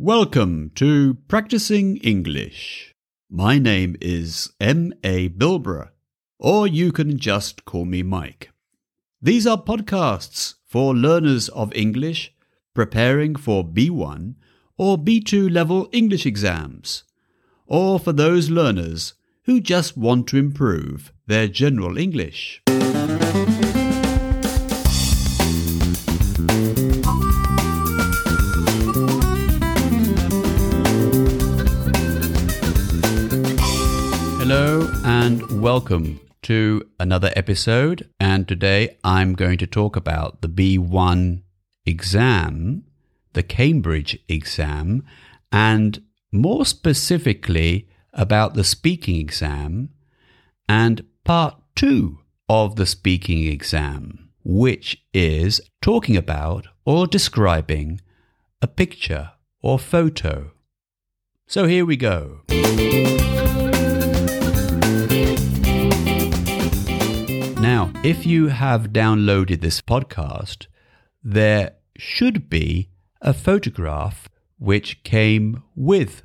Welcome to Practicing English. My name is M. A. Bilborough, or you can just call me Mike. These are podcasts for learners of English preparing for B1 or B2 level English exams, or for those learners who just want to improve their general English. Hello and welcome to another episode, and today I'm going to talk about the B1 exam, the Cambridge exam, and more specifically about the speaking exam and part 2 of the speaking exam, which is talking about or describing a picture or photo. So here we go. Now, if you have downloaded this podcast, there should be a photograph which came with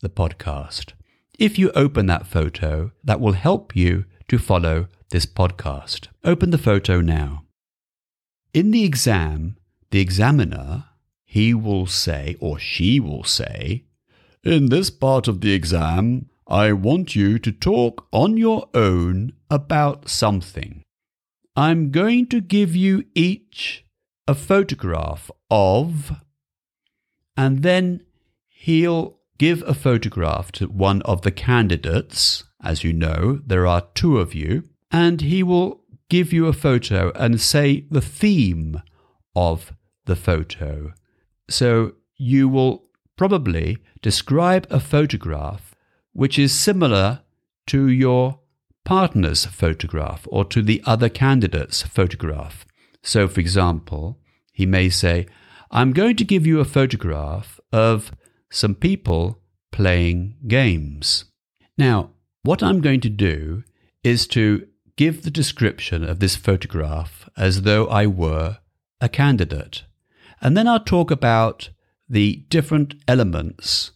the podcast. If you open that photo, that will help you to follow this podcast. Open the photo now. In the exam, the examiner, he will say, or she will say, in this part of the exam, I want you to talk on your own about something. I'm going to give you each a photograph of, and then he'll give a photograph to one of the candidates. As you know, there are two of you, and he will give you a photo and say the theme of the photo. So you will probably describe a photograph which is similar to your partner's photograph or to the other candidate's photograph. So, for example, he may say, I'm going to give you a photograph of some people playing games. Now, what I'm going to do is to give the description of this photograph as though I were a candidate. And then I'll talk about the different elements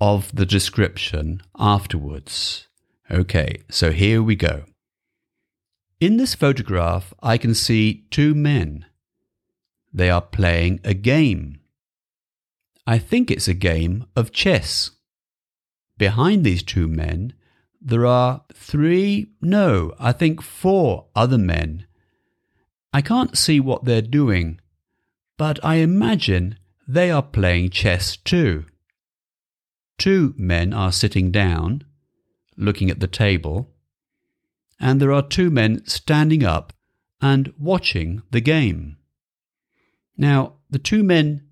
of the description afterwards. Okay, so here we go. In this photograph, I can see two men. They are playing a game. I think it's a game of chess. Behind these two men, there are four other men. I can't see what they're doing, but I imagine they are playing chess too. Two men are sitting down, looking at the table, and there are two men standing up and watching the game. Now, the two men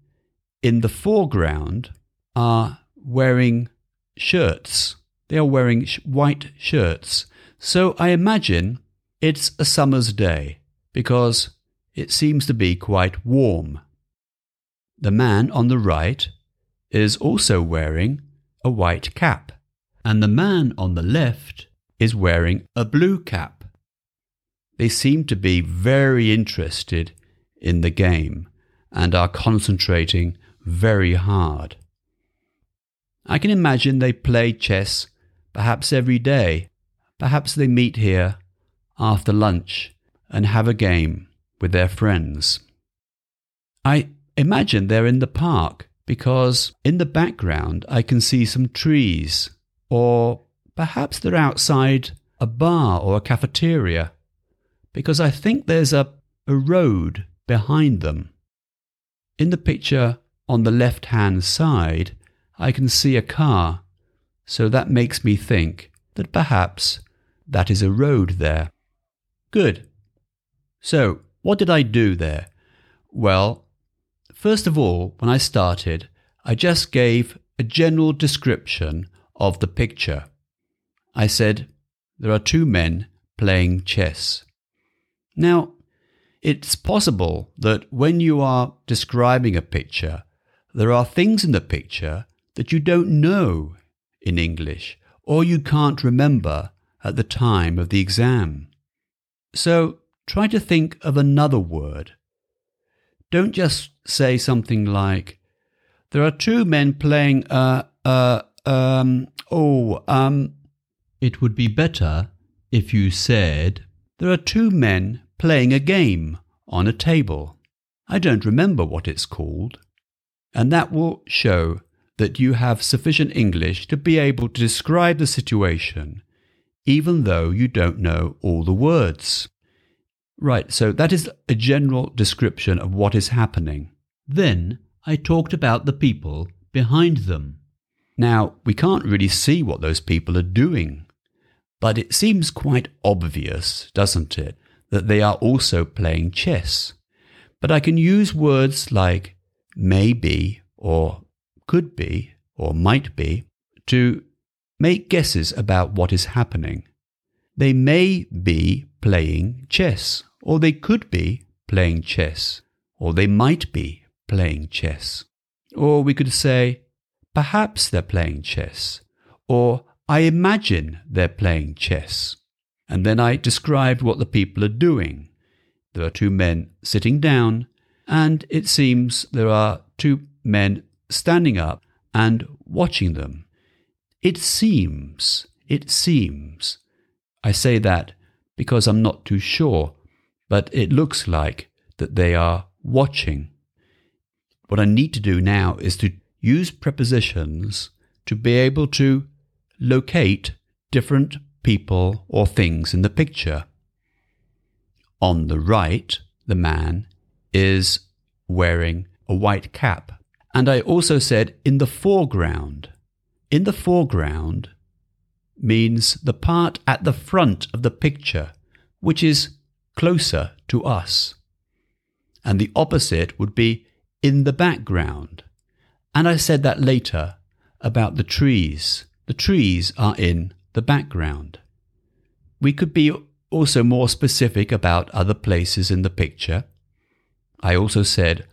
in the foreground are wearing shirts. They are wearing white shirts. So I imagine it's a summer's day because it seems to be quite warm. The man on the right is also wearing a white cap, and the man on the left is wearing a blue cap. They seem to be very interested in the game and are concentrating very hard. I can imagine they play chess perhaps every day. Perhaps they meet here after lunch and have a game with their friends. I imagine they're in the park because in the background I can see some trees. Or perhaps they're outside a bar or a cafeteria, because I think there's a road behind them. In the picture on the left-hand side, I can see a car, so that makes me think that perhaps that is a road there. Good. So, what did I do there? Well, first of all, when I started, I just gave a general description of the picture. I said, there are two men playing chess. Now, it's possible that when you are describing a picture, there are things in the picture that you don't know in English or you can't remember at the time of the exam. So try to think of another word. Don't just say something like, There are two men playing it would be better if you said, there are two men playing a game on a table. I don't remember what it's called. And that will show that you have sufficient English to be able to describe the situation, even though you don't know all the words. Right, so that is a general description of what is happening. Then I talked about the people behind them. Now, we can't really see what those people are doing, but it seems quite obvious, doesn't it, that they are also playing chess. But I can use words like maybe or could be or might be to make guesses about what is happening. They may be playing chess, or they could be playing chess, or they might be playing chess. Or we could say, perhaps they're playing chess, or I imagine they're playing chess. And then I described what the people are doing. There are two men sitting down, and it seems there are two men standing up and watching them. It seems. I say that because I'm not too sure, but it looks like that they are watching. What I need to do now is to use prepositions to be able to locate different people or things in the picture. On the right, the man is wearing a white cap. And I also said in the foreground. In the foreground means the part at the front of the picture, which is closer to us. And the opposite would be in the background. And I said that later about the trees. The trees are in the background. We could be also more specific about other places in the picture. I also said,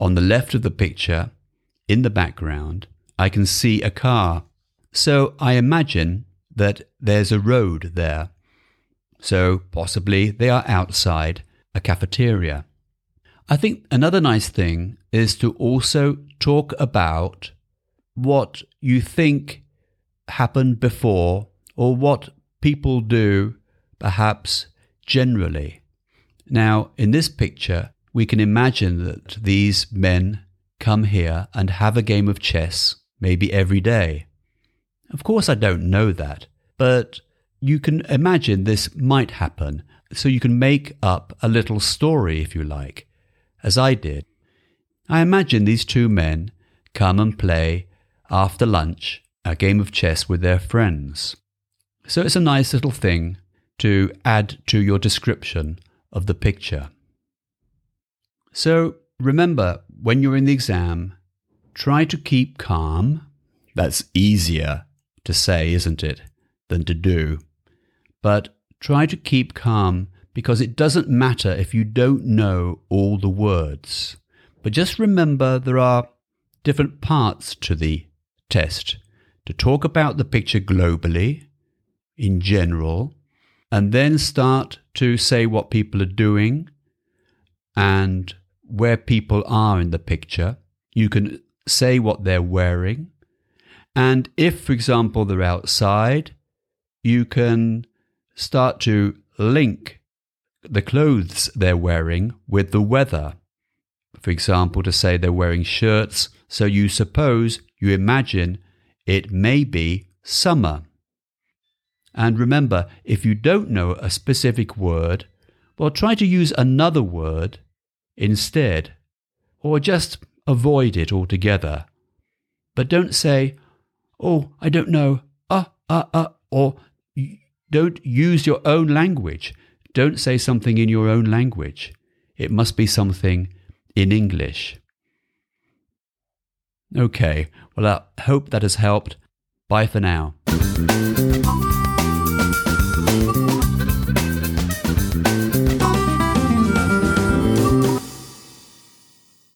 on the left of the picture, in the background, I can see a car. So I imagine that there's a road there. So possibly they are outside a cafeteria. I think another nice thing is to also talk about what you think happened before or what people do perhaps generally. Now, in this picture, we can imagine that these men come here and have a game of chess maybe every day. Of course, I don't know that, but you can imagine this might happen. So you can make up a little story, if you like, as I did. I imagine these two men come and play, after lunch, a game of chess with their friends. So it's a nice little thing to add to your description of the picture. So remember, when you're in the exam, try to keep calm. That's easier to say, isn't it, than to do. But try to keep calm because it doesn't matter if you don't know all the words. But just remember there are different parts to the test. To talk about the picture globally, in general, and then start to say what people are doing and where people are in the picture. You can say what they're wearing. And if, for example, they're outside, you can start to link the clothes they're wearing with the weather. For example, to say they're wearing shirts, so you suppose, you imagine, it may be summer. And remember, if you don't know a specific word, well, try to use another word instead, or just avoid it altogether. But don't say, oh, I don't know, or don't use your own language. Don't say something in your own language. It must be something in English. Okay, well, I hope that has helped. Bye for now.